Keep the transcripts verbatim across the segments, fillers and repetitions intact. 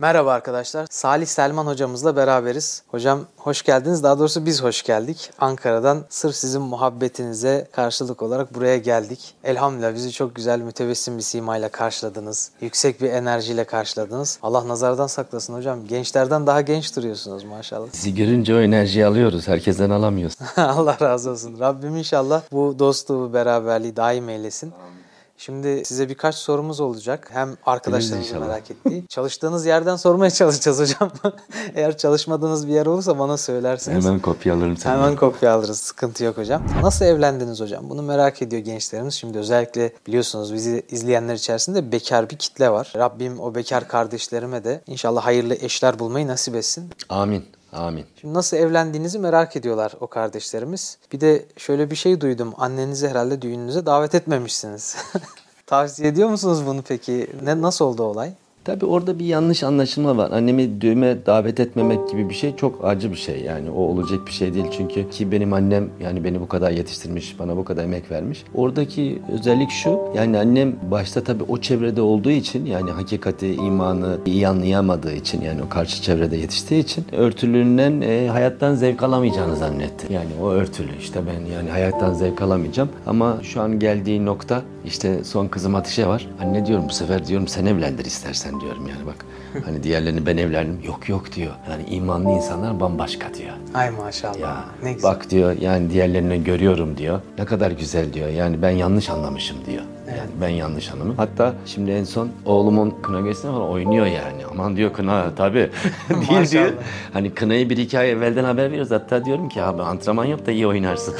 Merhaba arkadaşlar, Salih Selman hocamızla beraberiz. Hocam hoş geldiniz, daha doğrusu biz hoş geldik. Ankara'dan sırf sizin muhabbetinize karşılık olarak buraya geldik. Elhamdülillah bizi çok güzel, mütebessim bir simayla karşıladınız. Yüksek bir enerjiyle karşıladınız. Allah nazardan saklasın hocam, gençlerden daha genç duruyorsunuz maşallah. Sizi görünce o enerjiyi alıyoruz, herkesten alamıyoruz. Allah razı olsun. Rabbim inşallah bu dostluğu, bu beraberliği daim eylesin. Şimdi size birkaç sorumuz olacak. Hem arkadaşlarınızı merak ettiği. Çalıştığınız yerden sormaya çalışacağız hocam. Eğer çalışmadığınız bir yer olursa bana söylersiniz. Hemen kopyalarım seni. Hemen kopyalarız. Sıkıntı yok hocam. Nasıl evlendiniz hocam? Bunu merak ediyor gençlerimiz. Şimdi özellikle biliyorsunuz bizi izleyenler içerisinde bekar bir kitle var. Rabbim o bekar kardeşlerime de inşallah hayırlı eşler bulmayı nasip etsin. Amin. Amin. Şimdi nasıl evlendiğinizi merak ediyorlar o kardeşlerimiz. Bir de şöyle bir şey duydum. Annenizi herhalde düğününüze davet etmemişsiniz. Tavsiye ediyor musunuz bunu peki? Ne, nasıl oldu olay? Tabii orada bir yanlış anlaşılma var. Annemi düğüme davet etmemek gibi bir şey çok acı bir şey. Yani o olacak bir şey değil. Çünkü ki benim annem yani beni bu kadar yetiştirmiş, bana bu kadar emek vermiş. Oradaki özellik şu. Yani annem başta tabii o çevrede olduğu için yani hakikati, imanı iyi anlayamadığı için yani o karşı çevrede yetiştiği için örtülüğünden e, hayattan zevk alamayacağını zannetti. Yani o örtülü işte ben yani hayattan zevk alamayacağım. Ama şu an geldiği nokta işte son kızım Atişe var. Anne diyorum bu sefer diyorum sen evlendir istersen. Diyorum yani bak hani diğerlerini ben evlendim yok yok diyor yani imanlı insanlar bambaşka diyor. Ay maşallah ya, ne güzel. Bak diyor yani diğerlerini görüyorum diyor ne kadar güzel diyor yani ben yanlış anlamışım diyor. Evet. Yani ben yanlış anladım. Hatta şimdi en son oğlumun kına gecesine falan oynuyor yani. Aman diyor kına tabii. Değil diyor. Hani kınayı bir iki ay evvelden haber veriyoruz. Hatta diyorum ki abi antrenman yap da iyi oynarsın.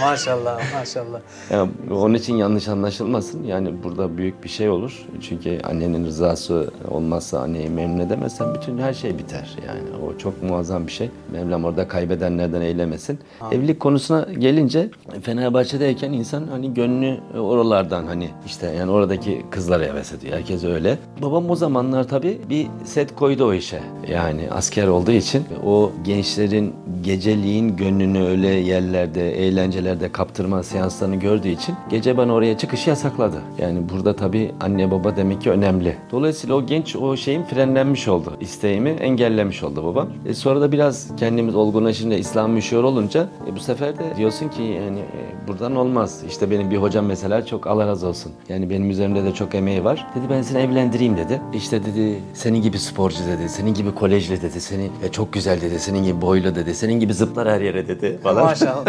Maşallah maşallah. Yani, onun için yanlış anlaşılmasın. Yani burada büyük bir şey olur. Çünkü annenin rızası olmazsa anneyi memnun edemezsen bütün her şey biter. Yani o çok muazzam bir şey. Mevlam orada kaybedenlerden eylemesin. Ha. Evlilik konusuna gelince Fenerbahçe'deyken insan hani gönlü oralardan hani işte yani oradaki kızlara heves ediyor. Herkes öyle. Babam o zamanlar tabii bir set koydu o işe. Yani asker olduğu için o gençlerin geceliğin gönlünü öyle yerlerde, eğlencelerde kaptırma seanslarını gördüğü için gece bana oraya çıkışı yasakladı. Yani burada tabii anne baba demek ki önemli. Dolayısıyla o genç o şeyim frenlenmiş oldu. İsteğimi engellemiş oldu babam. E sonra da biraz kendimiz olgunlaşınca İslam müşür olunca e bu sefer de diyorsun ki yani e, buradan olmaz. İşte benim bir hocam mesela çok Allah razı olsun. Yani benim üzerimde de çok emeği var. Dedi ben seni evlendireyim dedi. İşte dedi senin gibi sporcu dedi. Senin gibi kolejli dedi. Seni e, çok güzel dedi. Senin gibi boylu dedi. Senin gibi zıplar her yere dedi falan. Maşallah.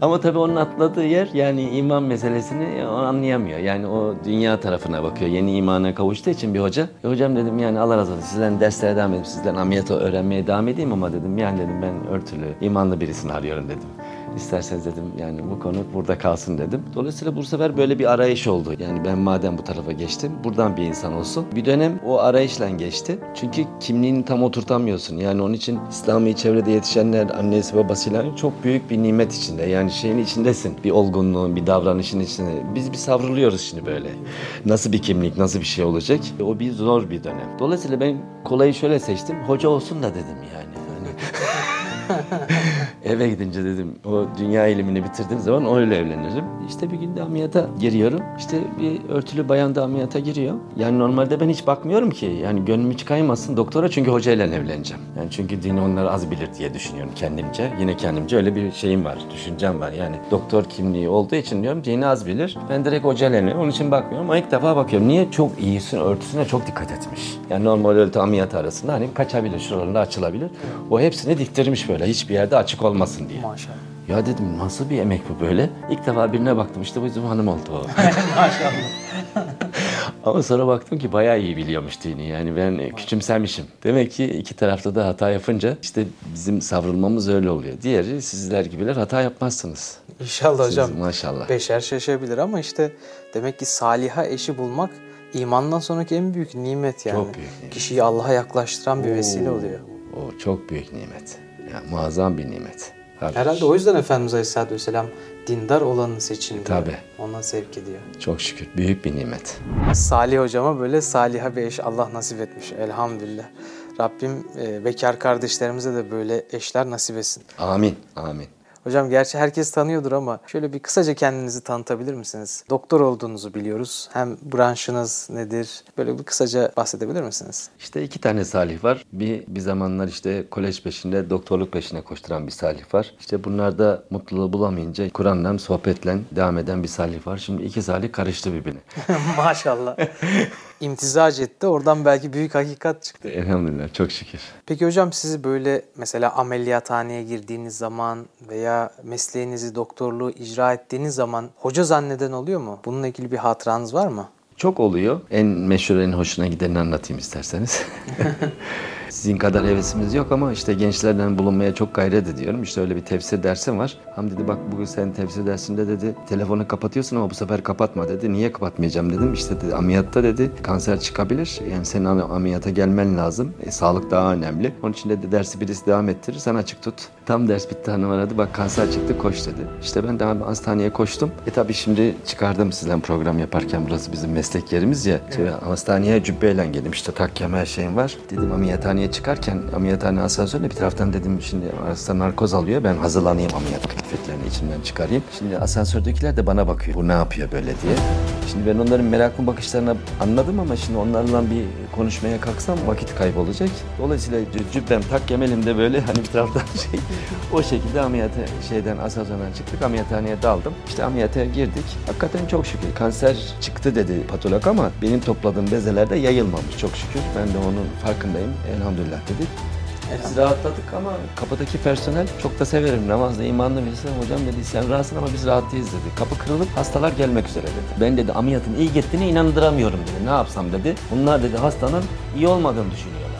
Ama tabii onun atladığı yer yani iman meselesini o anlayamıyor. Yani o dünya tarafına bakıyor. Yeni imana kavuştuğu için bir hoca. E hocam dedim yani Allah razı olsun sizden derslere devam edeyim. Sizden ameliyata öğrenmeye devam edeyim ama dedim. Yani dedim ben örtülü, imanlı birisini arıyorum dedim. İsterseniz dedim yani bu konu burada kalsın dedim. Dolayısıyla bu sefer böyle bir arayış oldu. Yani ben madem bu tarafa geçtim buradan bir insan olsun. Bir dönem o arayışla geçti. Çünkü kimliğini tam oturtamıyorsun. Yani onun için İslami çevrede yetişenler annesi babasıyla çok büyük bir nimet içinde. Yani şeyin içindesin. Bir olgunluğun, bir davranışın içinde. Biz bir savruluyoruz şimdi böyle. Nasıl bir kimlik, nasıl bir şey olacak? O bir zor bir dönem. Dolayısıyla ben kolayı şöyle seçtim. Hoca olsun da dedim yani. yani... Eve gidince dedim o dünya ilimini bitirdiğim zaman öyle evlenirim. İşte bir gün de ameliyata giriyorum. İşte bir örtülü bayan da ameliyata giriyor. Yani normalde ben hiç bakmıyorum ki. Yani gönlümü çıkaymasın doktora çünkü hocayla evleneceğim. Yani çünkü dini onlar az bilir diye düşünüyorum kendimce. Yine kendimce öyle bir şeyim var, düşüncem var. Yani doktor kimliği olduğu için diyorum dini az bilir. Ben direkt hocayla evleniyorum. Onun için bakmıyorum ama ilk defa bakıyorum. Niye? Çok iyisin, örtüsüne çok dikkat etmiş. Yani normal örtü ameliyat arasında hani kaçabilir, şuralarında açılabilir. O hepsini diktirmiş böyle. Hiçbir yerde açık olmamış. Diye. Maşallah. Ya dedim nasıl bir emek bu böyle? İlk defa birine baktım işte bu bizim hanım oldu o. Maşallah. Ama sonra baktım ki bayağı iyi biliyormuş dini. Yani ben küçümsemişim. Demek ki iki tarafta da hata yapınca işte bizim savrulmamız öyle oluyor. Diğeri sizler gibiler hata yapmazsınız. İnşallah siz, hocam. Maşallah. Beşer şaşabilir ama işte demek ki saliha eşi bulmak imandan sonraki en büyük nimet yani. Çok büyük nimet. Kişiyi Allah'a yaklaştıran bir Oo. vesile oluyor. O çok büyük nimet. Yani muazzam bir nimet. Tabii. Herhalde o yüzden Efendimiz Aleyhisselatü Vesselam dindar olanı seçin diyor. Tabii. Ona sevk ediyor. Çok şükür. Büyük bir nimet. Salih hocama böyle saliha bir eş Allah nasip etmiş. Elhamdülillah. Rabbim bekar kardeşlerimize de böyle eşler nasip etsin. Amin. Amin. Hocam gerçi herkes tanıyordur ama şöyle bir kısaca kendinizi tanıtabilir misiniz? Doktor olduğunuzu biliyoruz. Hem branşınız nedir? Böyle bir kısaca bahsedebilir misiniz? İşte iki tane Salih var. Bir, bir zamanlar işte kolej peşinde, doktorluk peşine koşturan bir Salih var. İşte bunlarda mutluluğu bulamayınca Kur'an'la, sohbetle devam eden bir Salih var. Şimdi iki Salih karıştı birbirine. Maşallah. İmtizac etti. Oradan belki büyük hakikat çıktı. Elhamdülillah. Çok şükür. Peki hocam sizi böyle mesela ameliyathaneye girdiğiniz zaman veya mesleğinizi, doktorluğu icra ettiğiniz zaman hoca zanneden oluyor mu? Bununla ilgili bir hatıranız var mı? Çok oluyor. En meşhur, en hoşuna gideni anlatayım isterseniz. Sizin kadar hevesimiz yok ama işte gençlerden bulunmaya çok gayret ediyorum. İşte öyle bir tefsir dersim var. Ham dedi bak bugün sen tefsir dersinde dedi telefonu kapatıyorsun ama bu sefer kapatma dedi. Niye kapatmayacağım dedim. İşte dedi, ameliyatta dedi kanser çıkabilir. Yani senin ameliyata gelmen lazım. E, sağlık daha önemli. Onun için dedi dersi birisi devam ettirir. Sen açık tut. Tam ders bitti hanım aradı. Bak kanser çıktı koş dedi. İşte ben de hastaneye koştum. E tabi şimdi çıkardım sizden program yaparken burası bizim meslek yerimiz ya. Evet. Hastaneye cübbeyle geldim. İşte takyem her şeyim var. Dedim ameliyathane çıkarken ameliyathane asansörle bir taraftan dedim şimdi arasında narkoz alıyor ben hazırlanayım ameliyat kıyafetlerini içimden çıkarayım. Şimdi asansördekiler de bana bakıyor bu ne yapıyor böyle diye. Şimdi ben onların meraklı bakışlarına anladım ama şimdi onlarla bir konuşmaya kalksam vakit kaybolacak. Dolayısıyla cübben tak yemelimde böyle hani bir taraftan şey o şekilde ameliyata şeyden asansörden çıktık ameliyathaneye daldım. İşte ameliyata girdik. Hakikaten çok şükür kanser çıktı dedi patolog ama benim topladığım bezelerde yayılmamış çok şükür. Ben de onun farkındayım. Elhamdülillah dedik. Hepsi rahatladık ama kapıdaki personel çok da severim. Namazda imanlı birisi hocam dedi sen rahatsın ama biz rahat değiliz dedi. Kapı kırılıp hastalar gelmek üzere dedi. Ben dedi ameliyatın iyi gittiğine inandıramıyorum dedi. Ne yapsam dedi. Bunlar dedi hastanın iyi olmadığını düşünüyorlar.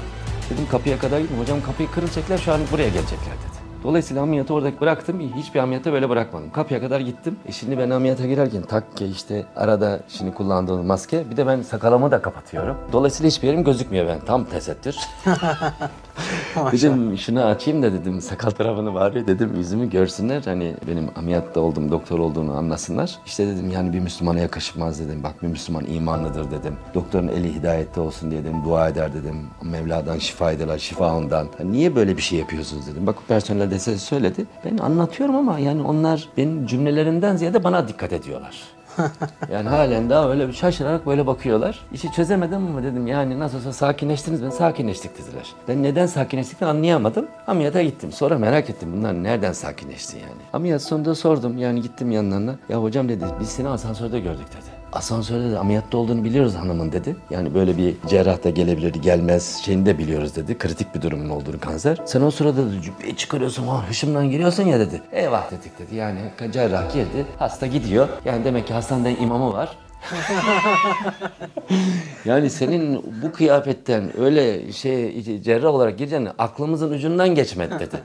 Dedim kapıya kadar gittim. Hocam kapıyı kırılacaklar şu an buraya gelecekler dedi. Dolayısıyla ameliyatı orada bıraktım. Hiçbir ameliyata böyle bırakmadım. Kapıya kadar gittim. E şimdi ben ameliyata girerken takke işte arada şimdi kullandığım maske. Bir de ben sakalımı da kapatıyorum. Dolayısıyla hiçbir yerim gözükmüyor ben. Tam tesettür. Dedim şunu açayım da dedim sakal tarafını bari dedim yüzümü görsünler hani benim ameliyatta olduğum doktor olduğunu anlasınlar. İşte dedim yani bir Müslümana yakışmaz dedim bak bir Müslüman imanlıdır dedim. Doktorun eli hidayette olsun diye dedim dua eder dedim. Mevla'dan şifa ederler şifa ondan. Niye böyle bir şey yapıyorsunuz dedim. Bak personel de söyledi ben anlatıyorum ama yani onlar benim cümlelerinden ziyade bana dikkat ediyorlar. Yani halen daha öyle bir şaşırarak böyle bakıyorlar. İşi çözemedim ama dedim yani nasıl olsa sakinleştiniz ben sakinleştik dediler. Ben neden sakinleştiklerini anlayamadım. Ameliyata gittim. Sonra merak ettim bunlar nereden sakinleşti yani. Ameliyat sonunda sordum yani gittim yanlarına. Ya hocam dedi biz seni asansörde gördük dedi. Asansörde de ameliyatta olduğunu biliyoruz hanımın dedi. Yani böyle bir cerrah da gelebilir gelmez şeyini de biliyoruz dedi. Kritik bir durumun olduğunu kanser. Sen o sırada dedi, cübbeyi çıkarıyorsun hışımdan giriyorsun ya dedi. Eyvah dedik dedi yani cerrah girdi hasta gidiyor. Yani demek ki hastanede imamı var. Yani senin bu kıyafetten öyle şey cerrah olarak gireceğini aklımızın ucundan geçmedi dedi.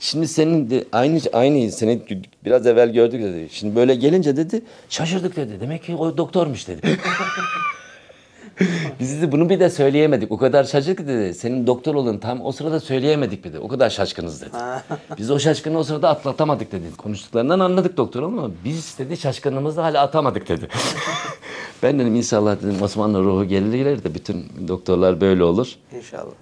Şimdi senin de aynı aynı seni biraz evvel gördük dedi. Şimdi böyle gelince dedi şaşırdık dedi. Demek ki o doktormuş dedi. Biz de bunu bir de söyleyemedik. O kadar şaşırdık dedi. Senin doktor olun tam o sırada söyleyemedik dedi. O kadar şaşkınız dedi. Biz o şaşkını o sırada atlatamadık dedi. Konuştuklarından anladık doktor ama biz dedi şaşkınlığımızı hala atamadık dedi. Ben dedim inşallah dedim Osmanlı ruhu gelirler de bütün doktorlar böyle olur. İnşallah.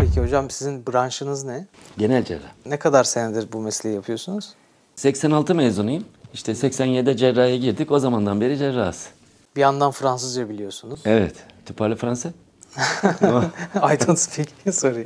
Peki hocam sizin branşınız ne? Genel cerrah. Ne kadar senedir bu mesleği yapıyorsunuz? seksen altı mezunuyum. İşte seksen yedide cerrahiye girdik. O zamandan beri cerrahız. Bir yandan Fransızca biliyorsunuz. Evet. Tu parles français? I don't speak. Sorry.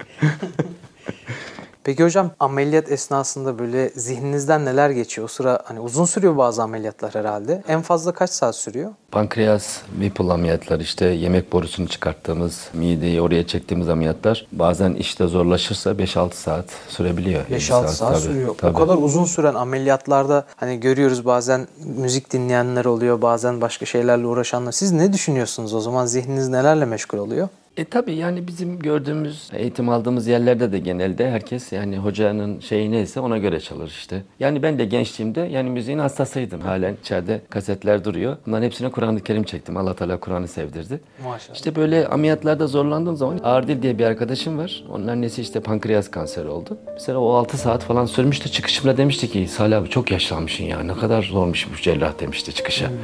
Peki hocam ameliyat esnasında böyle zihninizden neler geçiyor? O sıra hani uzun sürüyor bazı ameliyatlar herhalde. En fazla kaç saat sürüyor? Pankreas, Whipple ameliyatlar işte yemek borusunu çıkarttığımız, mideyi oraya çektiğimiz ameliyatlar bazen işte zorlaşırsa beş altı saat sürebiliyor. beş altı saat, saat tabii, sürüyor. Tabii. O kadar uzun süren ameliyatlarda hani görüyoruz bazen müzik dinleyenler oluyor, bazen başka şeylerle uğraşanlar. Siz ne düşünüyorsunuz o zaman? Zihniniz nelerle meşgul oluyor? E tabii yani bizim gördüğümüz, eğitim aldığımız yerlerde de genelde herkes yani hocanın şeyi neyse ona göre çalır işte. Yani ben de gençliğimde yani müziğin hastasıydım. Halen içeride kasetler duruyor. Bunların hepsine Kur'an-ı Kerim çektim. Allah Teala Kur'an'ı sevdirdi. Maşallah. İşte böyle ameliyatlarda zorlandığım zaman Ardil diye bir arkadaşım var. Onun annesi işte pankreas kanseri oldu. Mesela o altı saat falan sürmüştü. Çıkışımda demişti ki Salih abi çok yaşlanmışsın ya. Ne kadar zormuş bu cerrah demişti çıkışa. Hmm.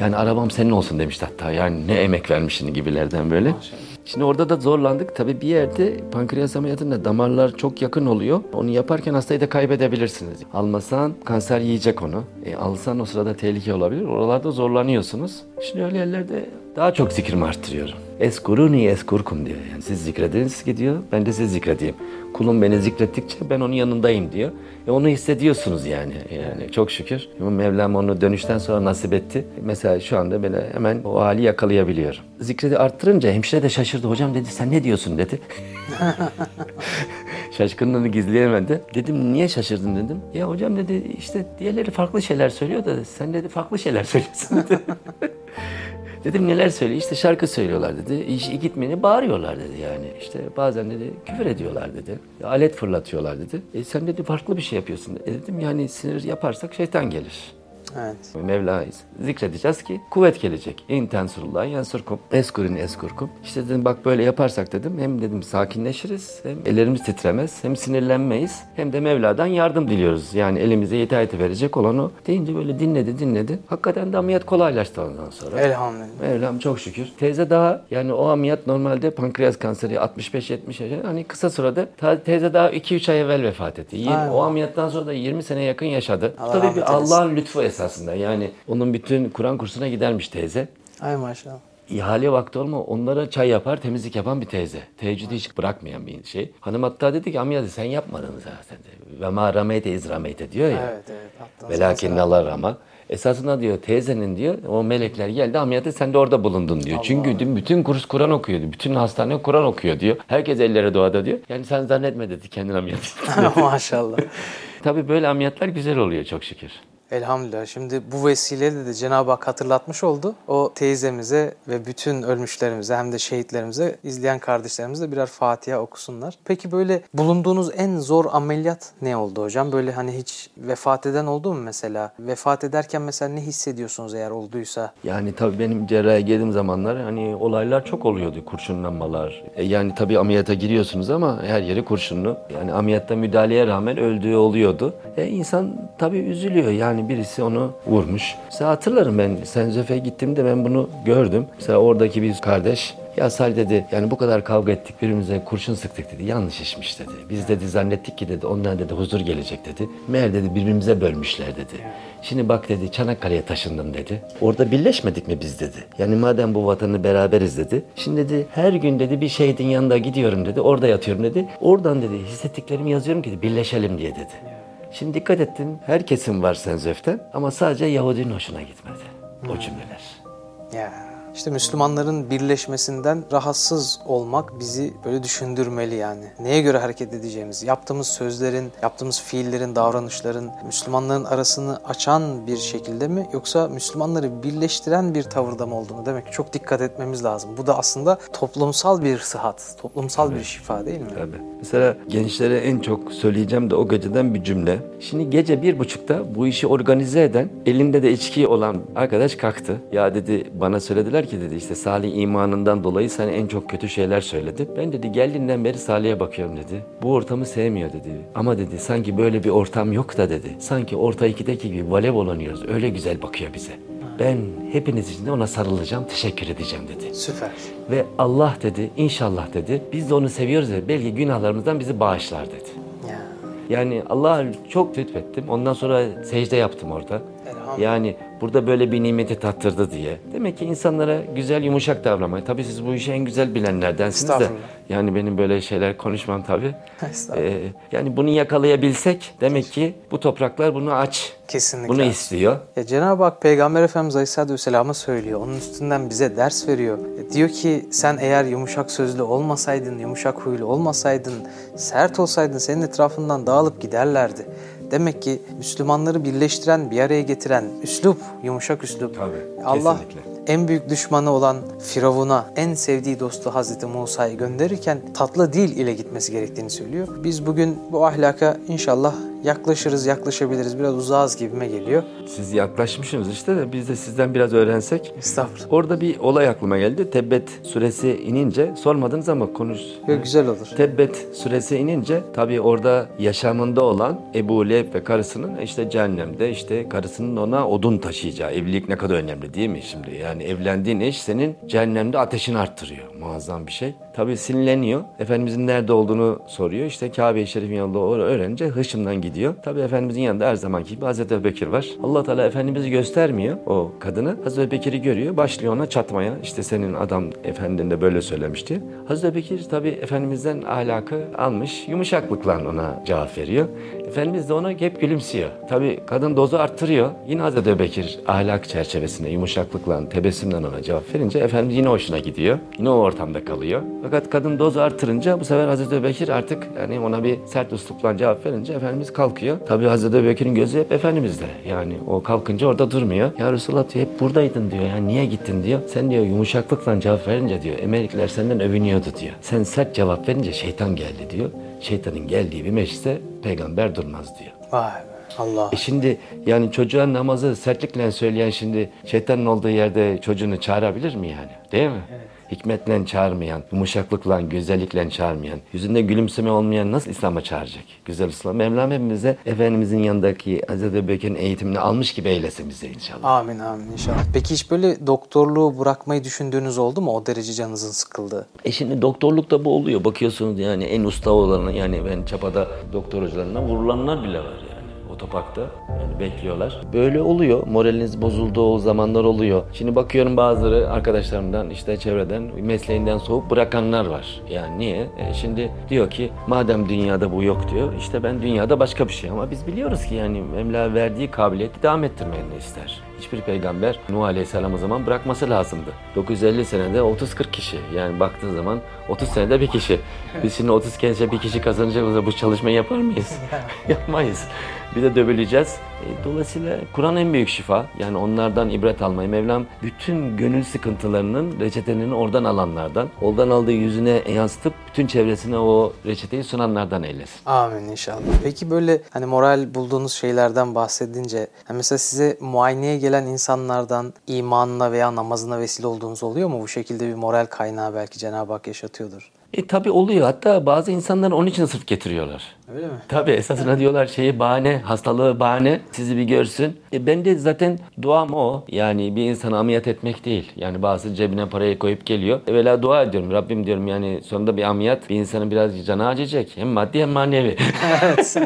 Yani arabam senin olsun demişti hatta. Yani ne emek vermişsin gibilerden böyle. Maşallah. Şimdi orada da zorlandık. Tabii bir yerde pankreas ameliyatında damarlar çok yakın oluyor. Onu yaparken hastayı da kaybedebilirsiniz. Almasan kanser yiyecek onu. E, alsan o sırada tehlike olabilir. Oralarda zorlanıyorsunuz. Şimdi öyle yerlerde daha çok zikrimi arttırıyorum. Eskuruni eskurkum diyor. Yani siz zikrediniz ki diyor, ben de sizi zikredeyim. Kulum beni zikrettikçe ben onun yanındayım diyor. E onu hissediyorsunuz yani. Yani çok şükür. Mevlam onu dönüşten sonra nasip etti. Mesela şu anda böyle hemen o hali yakalayabiliyorum. Zikredi arttırınca hemşire de şaşırdı. Hocam dedi, sen ne diyorsun dedi. Şaşkınlığını gizleyemedi. Dedim niye şaşırdın dedim. Ya hocam dedi, işte diğerleri farklı şeyler söylüyor da sen dedi farklı şeyler söylüyorsun dedi. Dedim neler söylüyor? İşte şarkı söylüyorlar dedi. İşe gitmeyeni bağırıyorlar dedi yani. İşte bazen dedi küfür ediyorlar dedi. Alet fırlatıyorlar dedi. E sen dedi farklı bir şey yapıyorsun. E dedim yani sinir yaparsak şeytan gelir. Evet. Mevla'yız. Zikredeceğiz ki kuvvet gelecek. İn tensurullah yansurkum. Eskurin eskurkum. İşte dedim bak böyle yaparsak dedim hem dedim sakinleşiriz, hem ellerimiz titremez, hem sinirlenmeyiz, hem de Mevla'dan yardım diliyoruz. Yani elimize hidayeti verecek olan o. Deyince böyle dinledi dinledi. Hakikaten de ameliyat kolaylaştı ondan sonra. Elhamdülillah. Mevlam çok şükür. Teyze daha yani o ameliyat normalde pankreas kanseri altmış beş yetmiş hani kısa sürede teyze daha iki üç ay evvel vefat etti. Aynen. O ameliyattan sonra da yirmi sene yakın yaşadı. Allah tabii bir Allah'ın lütfu esas. Aslında yani onun bütün Kur'an kursuna gidermiş teyze. Ay maşallah. İhale vakti olma onlara çay yapar, temizlik yapan bir teyze. Teheccüdü hiç bırakmayan bir şey. Hanım hatta dedi ki amiyat sen yapmadın zaten. Ve ma rameyte iz rameyte diyor ya. Evet evet. Velakinnalar rama. Esasında diyor teyzenin diyor o melekler geldi ameliyata sen de orada bulundun diyor. Allah. Çünkü diyor, bütün kurs Kur'an okuyordu. Bütün hastane Kur'an okuyor diyor. Herkes ellere duada diyor. Yani sen zannetme dedi kendin ameliyat etti. Maşallah. Tabii böyle ameliyatlar güzel oluyor çok şükür. Elhamdülillah. Şimdi bu vesileyle de Cenab-ı Hak hatırlatmış oldu. O teyzemize ve bütün ölmüşlerimize hem de şehitlerimize, izleyen kardeşlerimize birer Fatiha okusunlar. Peki böyle bulunduğunuz en zor ameliyat ne oldu hocam? Böyle hani hiç vefat eden oldu mu mesela? Vefat ederken mesela ne hissediyorsunuz eğer olduysa? Yani tabii benim cerrahiye girdiğim zamanlar hani olaylar çok oluyordu. Kurşunlanmalar. E yani tabii ameliyata giriyorsunuz ama her yeri kurşunlu. Yani ameliyatta müdahaleye rağmen öldüğü oluyordu. E insan tabii üzülüyor yani. Birisi onu vurmuş. Mesela hatırlarım ben Senzöfe'ye gittiğimde ben bunu gördüm. Mesela oradaki bir kardeş ya Salih dedi yani bu kadar kavga ettik birbirimize kurşun sıktık dedi yanlış işmiş dedi. Biz dedi zannettik ki dedi ondan dedi huzur gelecek dedi. Meğer dedi birbirimize bölmüşler dedi. Şimdi bak dedi Çanakkale'ye taşındım dedi. Orada birleşmedik mi biz dedi. Yani madem bu vatanı beraberiz dedi. Şimdi dedi her gün dedi bir şehidin yanında gidiyorum dedi. Orada yatıyorum dedi. Oradan dedi hissettiklerimi yazıyorum ki birleşelim diye dedi. Şimdi dikkat ettin, herkesin var Senzöf'ten ama sadece Yahudinin hoşuna gitmedi hmm. o cümleler. Yeah. İşte Müslümanların birleşmesinden rahatsız olmak bizi böyle düşündürmeli yani. Neye göre hareket edeceğimiz, yaptığımız sözlerin, yaptığımız fiillerin, davranışların Müslümanların arasını açan bir şekilde mi yoksa Müslümanları birleştiren bir tavırda mı olduğunu demek ki çok dikkat etmemiz lazım. Bu da aslında toplumsal bir sıhhat, toplumsal tabii. bir şifa değil mi? Tabii. Mesela gençlere en çok söyleyeceğim de o geceden bir cümle. Şimdi gece bir buçukta bu işi organize eden, elinde de içki olan arkadaş kalktı. Ya dedi bana söylediler ki dedi işte Salih imanından dolayı sana en çok kötü şeyler söyledi. Ben dedi geldiğinden beri Salih'e bakıyorum dedi. Bu ortamı sevmiyor dedi. Ama dedi sanki böyle bir ortam yok da dedi. Sanki orta ikideki gibi voleybol oynuyoruz. Öyle güzel bakıyor bize. Ben hepiniz için de ona sarılacağım, teşekkür edeceğim dedi. Süper. Ve Allah dedi, inşallah dedi. Biz de onu seviyoruz dedi. Belki günahlarımızdan bizi bağışlar dedi. Ya. Yani Allah'a çok lütfettim. Ondan sonra secde yaptım orada. Yani burada böyle bir nimeti tattırdı diye. Demek ki insanlara güzel, yumuşak davranmayı. Tabii siz bu işi en güzel bilenlerdensiniz de. Yani benim böyle şeyler konuşmam tabii. Ee, yani bunu yakalayabilsek demek ki bu topraklar bunu aç. Kesinlikle. Bunu istiyor. Ya Cenab-ı Hak Peygamber Efendimiz Aleyhisselatü Vesselam'a söylüyor. Onun üstünden bize ders veriyor. E, diyor ki sen eğer yumuşak sözlü olmasaydın, yumuşak huylu olmasaydın, sert olsaydın senin etrafından dağılıp giderlerdi. Demek ki Müslümanları birleştiren, bir araya getiren üslup, yumuşak üslup. Tabii, Allah kesinlikle. En büyük düşmanı olan Firavun'a en sevdiği dostu Hazreti Musa'yı gönderirken tatlı dil ile gitmesi gerektiğini söylüyor. Biz bugün bu ahlaka inşallah yaklaşırız, yaklaşabiliriz. Biraz uzağız gibime geliyor. Siz yaklaşmışsınız işte de biz de sizden biraz öğrensek. Estağfurullah. Orada bir olay aklıma geldi. Tebbet suresi inince, sormadınız ama konuş. Yok, güzel olur. Tebbet suresi inince tabii orada yaşamında olan Ebu Lef ve karısının işte cehennemde, işte karısının ona odun taşıyacağı. Evlilik ne kadar önemli değil mi şimdi? Yani evlendiğin eş senin cehennemde ateşini arttırıyor. Muazzam bir şey. Tabii sinirleniyor. Efendimizin nerede olduğunu soruyor. İşte Kabe-i Şerif'in yanında öğrenince hışımdan gidiyor. Tabii Efendimizin yanında her zamanki gibi Hazreti Öbekir var. Allah Teala Efendimiz'i göstermiyor o kadını. Hazreti Öbekir'i görüyor. Başlıyor ona çatmaya. İşte senin adam efendin de böyle söylemişti. Hazreti Öbekir tabii Efendimiz'den ahlakı almış. Yumuşaklıkla ona cevap veriyor. Efendimiz de ona hep gülümsüyor. Tabii kadın dozu arttırıyor. Yine Hazreti Öbekir ahlak çerçevesinde yumuşaklıkla, tebessümle ona cevap verince Efendimiz yine hoşuna gidiyor. Yine o ortamda kalıyor. Fakat kadın dozu artırınca bu sefer Hazreti Öbekir artık yani ona bir sert üslupla cevap verince Efendimiz kalkıyor. Tabii Hazreti Öbekir'in gözü hep Efendimiz'de. Yani o kalkınca orada durmuyor. Ya Resulullah diyor, hep buradaydın diyor. Yani niye gittin diyor. Sen diyor yumuşaklıkla cevap verince diyor Emelikler senden övünüyordu diyor. Sen sert cevap verince şeytan geldi diyor. Şeytanın geldiği bir mecliste peygamber durmaz diyor. Vay be. Allah. E şimdi yani çocuğa namazı sertlikle söyleyen şimdi şeytanın olduğu yerde çocuğunu çağırabilir mi yani? Değil mi? Evet. Hikmetle çağırmayan, yumuşaklıkla, güzellikle çağırmayan, yüzünde gülümseme olmayan nasıl İslam'a çağıracak? Güzel İslam. Mevlam hepimize Efendimizin yanındaki Hazreti Öbekir'in eğitimini almış gibi eylesin bize inşallah. Amin amin inşallah. Peki hiç böyle doktorluğu bırakmayı düşündüğünüz oldu mu? O derece canınızın sıkıldığı. E şimdi doktorlukta bu oluyor. Bakıyorsunuz yani en usta olanı, yani ben çapada doktor hocalarından vurulanlar bile var yani. Otoparkta yani bekliyorlar. Böyle oluyor. Moraliniz bozulduğu zamanlar oluyor. Şimdi bakıyorum bazıları arkadaşlarımdan, işte çevreden, mesleğinden soğuk bırakanlar var. Yani niye? E şimdi diyor ki madem dünyada bu yok diyor, işte ben dünyada başka bir şey, ama biz biliyoruz ki yani Mevla verdiği kabiliyeti devam ettirmeni ister. Hiçbir peygamber Nuh Aleyhisselam o zaman bırakması lazımdı. dokuz yüz elli senede otuz kırk kişi. Yani baktığın zaman otuz senede bir kişi. Biz şimdi otuz kişi bir kişi kazanacağımızda bu çalışmayı yapar mıyız? Yapmayız. Bir de dövüleceğiz. Dolayısıyla Kur'an en büyük şifa. Yani onlardan ibret almayı. Mevlam bütün gönül sıkıntılarının reçetelerini oradan alanlardan, oradan aldığı yüzüne yansıtıp bütün çevresine o reçeteyi sunanlardan eylesin. Amin inşallah. Peki böyle hani moral bulduğunuz şeylerden bahsedince, mesela size muayeneye gelen insanlardan imanına veya namazına vesile olduğunuz oluyor mu? Bu şekilde bir moral kaynağı belki Cenab-ı Hak yaşatıyordur. E tabi oluyor. Hatta bazı insanlar onun için sırf getiriyorlar. Öyle mi? Tabi esasına diyorlar şeyi bahane, hastalığı bahane, sizi bir görsün. E ben de zaten duam o. Yani bir insana ameliyat etmek değil. Yani bazı cebine parayı koyup geliyor. Evvela dua ediyorum. Rabbim diyorum yani sonunda bir ameliyat bir insanın biraz canı acıyacak. Hem maddi hem manevi. Evet.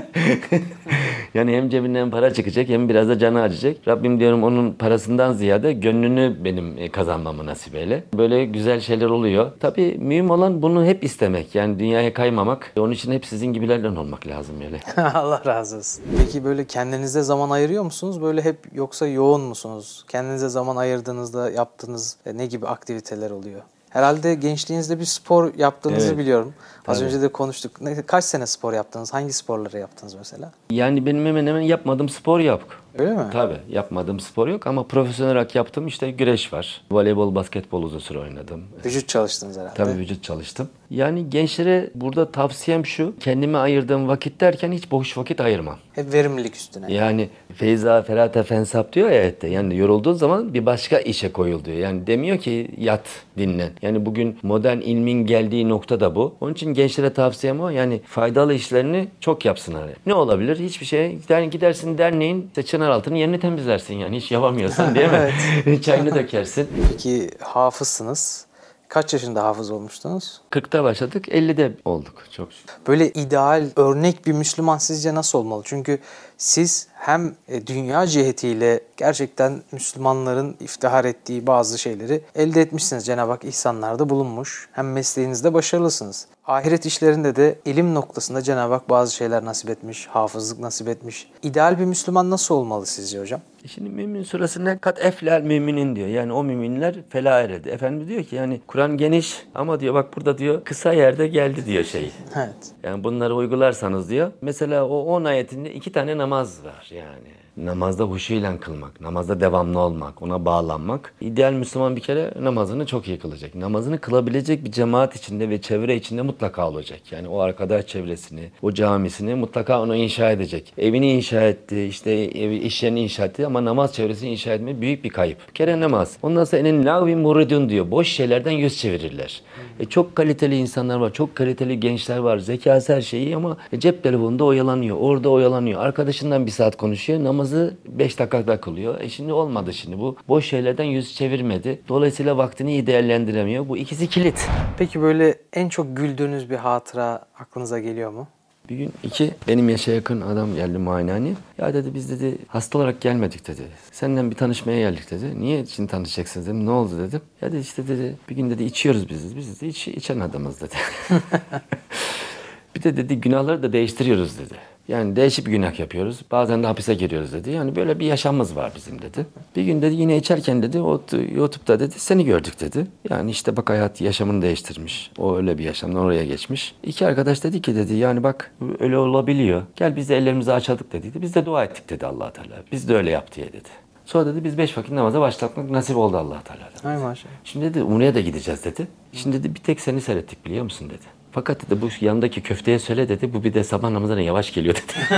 Yani hem cebinden para çıkacak hem biraz da canı acıyacak. Rabbim diyorum onun parasından ziyade gönlünü benim kazanmamı nasip eyle. Böyle güzel şeyler oluyor. Tabii mühim olan bunu hep istemek. Yani dünyaya kaymamak. Onun için hep sizin gibilerle olmak lazım böyle. Allah razı olsun. Peki böyle kendinize zaman ayırıyor musunuz? Böyle hep yoksa yoğun musunuz? Kendinize zaman ayırdığınızda yaptığınız ne gibi aktiviteler oluyor? Herhalde gençliğinizde bir spor yaptığınızı evet, biliyorum. Az tabii. önce de konuştuk. Kaç sene spor yaptınız? Hangi sporları yaptınız mesela? Yani benim hemen hemen yapmadığım spor yok. Öyle mi? Tabii. Yapmadığım spor yok ama profesyonel olarak yaptığım işte güreş var. Voleybol, basketbol uzun süre oynadım. Vücut çalıştınız herhalde. Tabii vücut çalıştım. Yani gençlere burada tavsiyem şu. Kendime ayırdığım vakit derken hiç boş vakit ayırmam. Hep verimlilik üstüne. Yani Feyza Ferata Fensap diyor ya evet de. Yani yorulduğun zaman bir başka işe koyul diyor. Yani demiyor ki yat, dinlen. Yani bugün modern ilmin geldiği nokta da bu. Onun için gençlere tavsiyem o. Yani faydalı işlerini çok yapsınlar. Ne olabilir? Hiçbir şey. Gidersin derneğin işte Çınaraltı'nın yerini temizlersin yani. Hiç yapamıyorsan değil mi? Evet. Çayını dökersin. Peki hafızsınız. Kaç yaşında hafız olmuştunuz? kırkta başladık, ellide olduk çok şükür. Böyle ideal, örnek bir Müslüman sizce nasıl olmalı? Çünkü siz hem dünya cihetiyle gerçekten Müslümanların iftihar ettiği bazı şeyleri elde etmişsiniz. Cenab-ı Hak ihsanlarda bulunmuş. Hem mesleğinizde başarılısınız. Ahiret işlerinde de ilim noktasında Cenab-ı Hak bazı şeyler nasip etmiş, hafızlık nasip etmiş. İdeal bir Müslüman nasıl olmalı sizce hocam? Şimdi Mü'min suresinde kat eflel müminin diyor. Yani o müminler felaha erdi. Efendimiz diyor ki yani Kur'an geniş ama diyor bak burada diyor kısa yerde geldi diyor şey. Evet. Yani bunları uygularsanız diyor. Mesela o on ayetinde iki tane namaz var yani. namazda huşuyla kılmak, namazda devamlı olmak, ona bağlanmak. İdeal Müslüman bir kere namazını çok iyi kılacak. Namazını kılabilecek bir cemaat içinde ve çevre içinde mutlaka olacak. Yani o arkadaş çevresini, o camisini mutlaka onu inşa edecek. Evini inşa etti, işte evi, iş yerini inşa etti ama namaz çevresini inşa etme büyük bir kayıp. Bir kere namaz. Ondan sonra enen lağvi muridun diyor. Boş şeylerden yüz çevirirler. E, çok kaliteli insanlar var, çok kaliteli gençler var. Zekası her şeyi ama cep telefonunda oyalanıyor. Orada oyalanıyor. Arkadaşından bir saat konuşuyor. Namaz beş dakikada kılıyor. E şimdi olmadı şimdi bu. Boş şeylerden yüz çevirmedi. Dolayısıyla vaktini iyi değerlendiremiyor. Bu ikisi kilit. Peki böyle en çok güldüğünüz bir hatıra aklınıza geliyor mu? Bir gün iki benim yaşa yakın adam geldi muayenehaneye. Ya dedi biz dedi hasta olarak gelmedik dedi. Seninle bir tanışmaya geldik dedi. Niye için tanışacaksınız dedim. Ne oldu dedim. Ya dedi işte dedi bir gün dedi içiyoruz biz. Biz dedi iç, içen adamız dedi. Bir de dedi günahları da değiştiriyoruz dedi. Yani değişik bir günah yapıyoruz. Bazen de hapise giriyoruz dedi. Yani böyle bir yaşamımız var bizim dedi. Bir gün dedi yine içerken dedi o YouTube'da dedi seni gördük dedi. Yani işte bak hayat yaşamını değiştirmiş. O öyle bir yaşamdan oraya geçmiş. İki arkadaş dedi ki dedi yani bak öyle olabiliyor. Gel biz de ellerimizi açaldık dedi. Biz de dua ettik dedi Allah-u Teala. Biz de öyle yap diye dedi. Sonra dedi biz beş vakit namaza başlatmak nasip oldu Allah-u Teala'dan. Ay maşallah. Şimdi dedi Umre'ye de gideceğiz dedi. Şimdi dedi bir tek seni seyrettik biliyor musun dedi. Fakat dedi bu yanındaki köfteye söyle dedi, bu bir de sabah namazına yavaş geliyor dedi.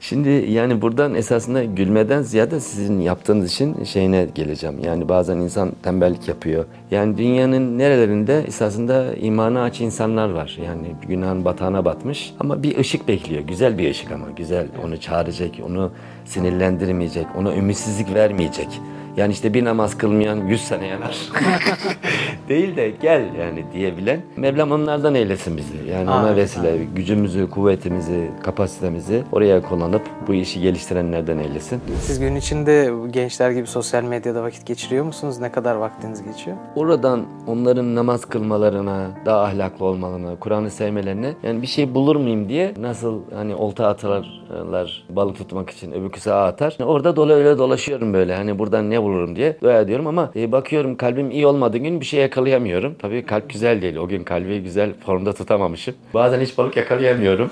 Şimdi yani buradan esasında gülmeden ziyade sizin yaptığınız işin şeyine geleceğim. Yani bazen insan tembellik yapıyor. Yani dünyanın nerelerinde esasında imana aç insanlar var. Yani günahın batağına batmış ama bir ışık bekliyor. Güzel bir ışık ama güzel. Onu çağıracak, onu sinirlendirmeyecek, ona ümitsizlik vermeyecek. Yani işte bir namaz kılmayan yüz sene yanar. Değil de gel yani diyebilen. Mevlam onlardan eylesin bizi. Yani aynen, ona vesile, aynen. Gücümüzü, kuvvetimizi, kapasitemizi oraya kullanıp bu işi geliştirenlerden eylesin. Siz gün içinde gençler gibi sosyal medyada vakit geçiriyor musunuz? Ne kadar vaktiniz geçiyor? Oradan onların namaz kılmalarına, daha ahlaklı olmalarına, Kur'an'ı sevmelerine yani bir şey bulur muyum diye nasıl hani olta atarlar balık tutmak için öbürküsü ağa atar. Yani orada dola öyle dolaşıyorum böyle hani buradan ne bulurum diye dua ediyorum ama e, bakıyorum kalbim iyi olmadığı gün bir şey yakalayamıyorum. Tabii kalp güzel değil. O gün kalbi güzel formda tutamamışım. Bazen hiç balık yakalayamıyorum.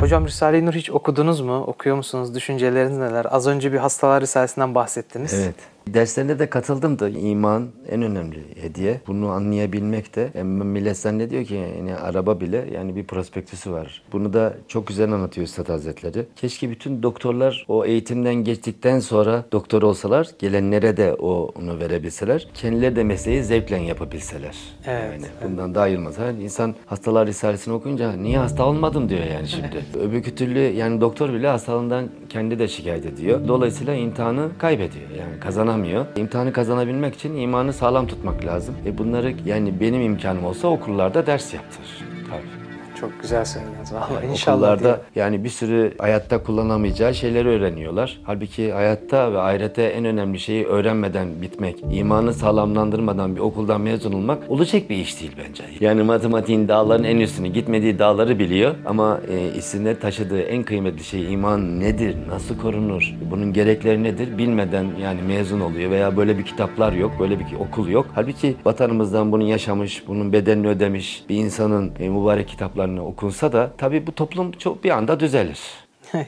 Hocam Risale-i Nur hiç okudunuz mu? Okuyor musunuz? Düşünceleriniz neler? Az önce bir hastalar risalesinden bahsettiniz. Evet. Derslerine de katıldım da iman en önemli hediye. Bunu anlayabilmek de. Millet zannediyor ki yani araba bile yani bir prospektüsü var. Bunu da çok güzel anlatıyor Üstad Hazretleri. Keşke bütün doktorlar o eğitimden geçtikten sonra doktor olsalar, gelenlere de o, onu verebilseler. Kendileri de mesleği zevkle yapabilseler. Evet. Yani bundan da ayrılmaz. Yani insan hastalar risalesini okuyunca niye hasta olmadım diyor yani şimdi. Öbürkü türlü yani doktor bile hastalığından kendi de şikayet ediyor. Dolayısıyla imtihanı kaybediyor. Yani kazanan İmtihanı kazanabilmek için imanı sağlam tutmak lazım. E bunları yani benim imkanım olsa okullarda ders yaptırır. Tabii. Çok güzel söylediniz. Vallahi inşallah okullarda diye. Yani bir sürü hayatta kullanamayacağı şeyleri öğreniyorlar. Halbuki hayatta ve ahirete en önemli şeyi öğrenmeden bitmek, imanı sağlamlandırmadan bir okuldan mezun olmak olacak bir iş değil bence. Yani matematiğin dağların en üstüne gitmediği dağları biliyor ama e, içinde taşıdığı en kıymetli şey iman nedir, nasıl korunur, bunun gerekleri nedir bilmeden yani mezun oluyor veya böyle bir kitaplar yok, böyle bir okul yok. Halbuki vatanımızdan bunu yaşamış, bunun bedelini ödemiş bir insanın e, mübarek kitaplarını okunsa da tabii bu toplum çok bir anda düzelir.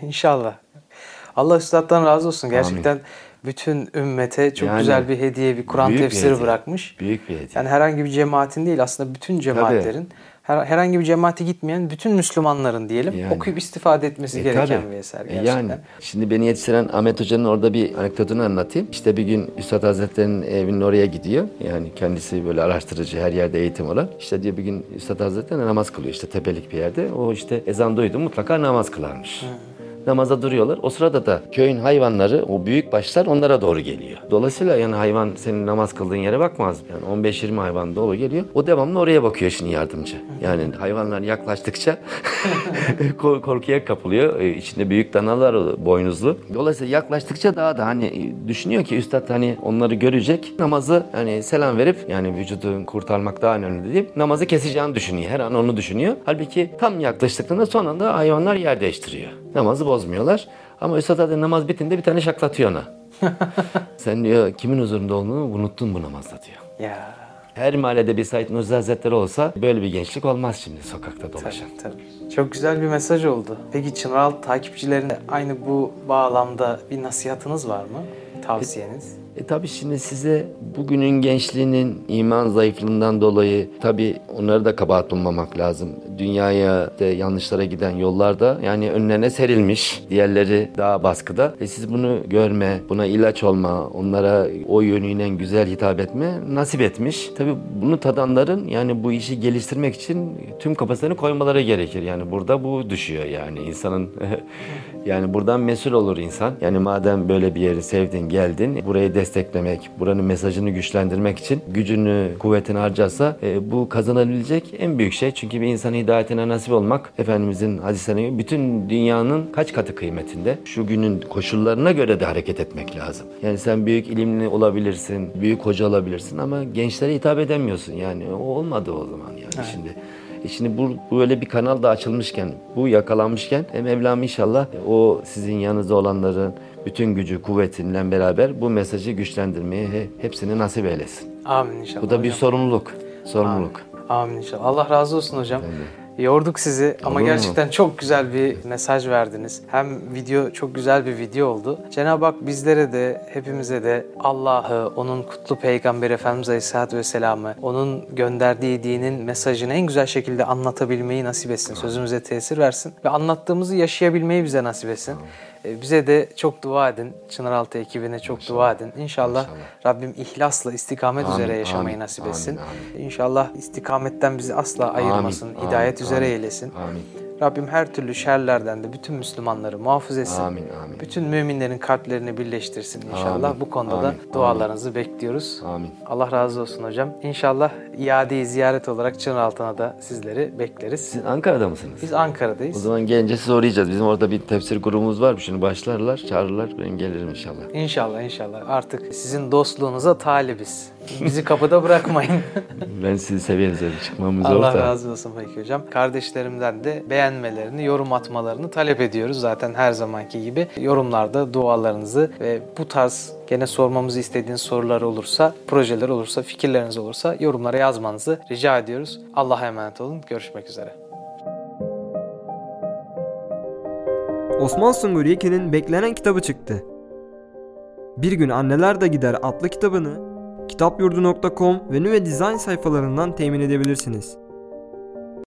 İnşallah. Allah Üstad'dan razı olsun. Gerçekten amin. Bütün ümmete çok yani, güzel bir hediye, bir Kur'an tefsiri bir hediye, bırakmış. Büyük bir hediye. Yani herhangi bir cemaatin değil aslında bütün cemaatlerin, her, herhangi bir cemaate gitmeyen bütün Müslümanların diyelim yani, okuyup istifade etmesi e, gereken tabii bir eser gerçekten. Yani şimdi beni yetiştiren Ahmet Hoca'nın orada bir anekdotunu anlatayım. İşte bir gün Üstad Hazretleri'nin evinin oraya gidiyor. Yani kendisi böyle araştırıcı, her yerde eğitim olan. İşte diyor bir gün Üstad Hazretleri namaz kılıyor işte tepelik bir yerde. O işte ezan duydu mutlaka namaz kılarmış. Hı. Namaza duruyorlar. O sırada da köyün hayvanları, o büyük başlar onlara doğru geliyor. Dolayısıyla yani hayvan senin namaz kıldığın yere bakmaz. Yani on beş yirmi hayvan doğru geliyor. O devamlı oraya bakıyor şimdi yardımcı. Yani hayvanlar yaklaştıkça korkuya kapılıyor. İçinde büyük danalar boynuzlu. Dolayısıyla yaklaştıkça daha da hani düşünüyor ki Üstad hani onları görecek. Namazı hani selam verip yani vücudunu kurtarmak daha önemli deyip namazı keseceğini düşünüyor. Her an onu düşünüyor. Halbuki tam yaklaştıklarında son anda hayvanlar yer değiştiriyor. Namazı bozmuyorlar. Ama Üstad da namaz bitinde bir tane şaklatıyor ona. Sen diyor kimin huzurunda olduğunu unuttun bu namazda diyor. Ya. Her mahallede bir Said Nursi Hazretleri olsa böyle bir gençlik olmaz şimdi sokakta dolaşan. Tabii, tabii. Çok güzel bir mesaj oldu. Peki Çınaraltı takipçilerine aynı bu bağlamda bir nasihatınız var mı? Tavsiyeniz? E, e tabii şimdi size bugünün gençliğinin iman zayıflığından dolayı tabii onları da kabahat bulmamak lazım. Dünyaya de yanlışlara giden yollarda yani önlerine serilmiş, diğerleri daha baskıda. E siz bunu görme, buna ilaç olma, onlara o yönüyle güzel hitap etme nasip etmiş. Tabii bunu tadanların yani bu işi geliştirmek için tüm kapasitelerini koymaları gerekir. Yani burada bu düşüyor yani insanın yani buradan mesul olur insan. Yani madem böyle bir yeri sevdin, geldin, burayı desteklemek, buranın mesajını güçlendirmek için gücünü, kuvvetini harcarsa e, bu kazanabilecek en büyük şey. Çünkü bir insanın hidayetine nasip olmak Efendimizin hadislerine göre bütün dünyanın kaç katı kıymetinde. Şu günün koşullarına göre de hareket etmek lazım. Yani sen büyük ilimli olabilirsin, büyük hoca olabilirsin ama gençlere hitap edemiyorsun. Yani o olmadı o zaman yani evet. Şimdi. E şimdi bu böyle bir kanal da açılmışken, bu yakalanmışken Mevlam inşallah o sizin yanınızda olanların bütün gücü, kuvvetiyle beraber bu mesajı güçlendirmeyi he, hepsini nasip eylesin. Amin inşallah. Bu da bir hocam. sorumluluk. Sorumluluk. Amin, amin inşallah. Allah razı olsun hocam. Evet. Yorduk sizi ama olur gerçekten mu? Çok güzel bir mesaj verdiniz. Hem video çok güzel bir video oldu. Cenab-ı Hak bizlere de, hepimize de Allah'ı, onun kutlu Peygamber Efendimiz Aleyhisselatü Vesselam'ı, onun gönderdiği dinin mesajını en güzel şekilde anlatabilmeyi nasip etsin. Tamam. Sözümüze tesir versin ve anlattığımızı yaşayabilmeyi bize nasip etsin. Tamam. Bize de çok dua edin. Çınaraltı ekibine çok İnşallah. dua edin. İnşallah, İnşallah Rabbim ihlasla, istikamet amin, üzere yaşamayı amin, nasip etsin. Amin, amin. İnşallah istikametten bizi asla amin, ayırmasın. Amin, hidayet amin, üzere amin, eylesin. Amin. Rabbim her türlü şerlerden de bütün Müslümanları muhafız etsin. Amin, amin. Bütün müminlerin kalplerini birleştirsin inşallah. Amin, bu konuda amin, da dualarınızı amin. bekliyoruz. Amin. Allah razı olsun hocam. İnşallah iadeyi ziyaret olarak Çınaraltı'na da sizleri bekleriz. Siz Ankara'da mısınız? Biz Ankara'dayız. O zaman gelince sizi uğrayacağız. Bizim orada bir tefsir grubumuz var. Şimdi başlarlar, çağırırlar. Ben gelirim inşallah. İnşallah, inşallah. Artık sizin dostluğunuza talibiz. Bizi kapıda bırakmayın. Ben sizi seviyorum. Çıkmamız orta. Allah razı olsun peki hocam. Kardeşlerimden de beğenmelerini, yorum atmalarını talep ediyoruz. Zaten her zamanki gibi yorumlarda dualarınızı ve bu tarz gene sormamızı istediğiniz sorular olursa, projeler olursa, fikirleriniz olursa yorumlara yazmanızı rica ediyoruz. Allah'a emanet olun. Görüşmek üzere. Osman Sungur Yeken'in beklenen kitabı çıktı. Bir gün anneler de gider adlı kitabını kitapyurdu nokta com ve Nüve Design sayfalarından temin edebilirsiniz.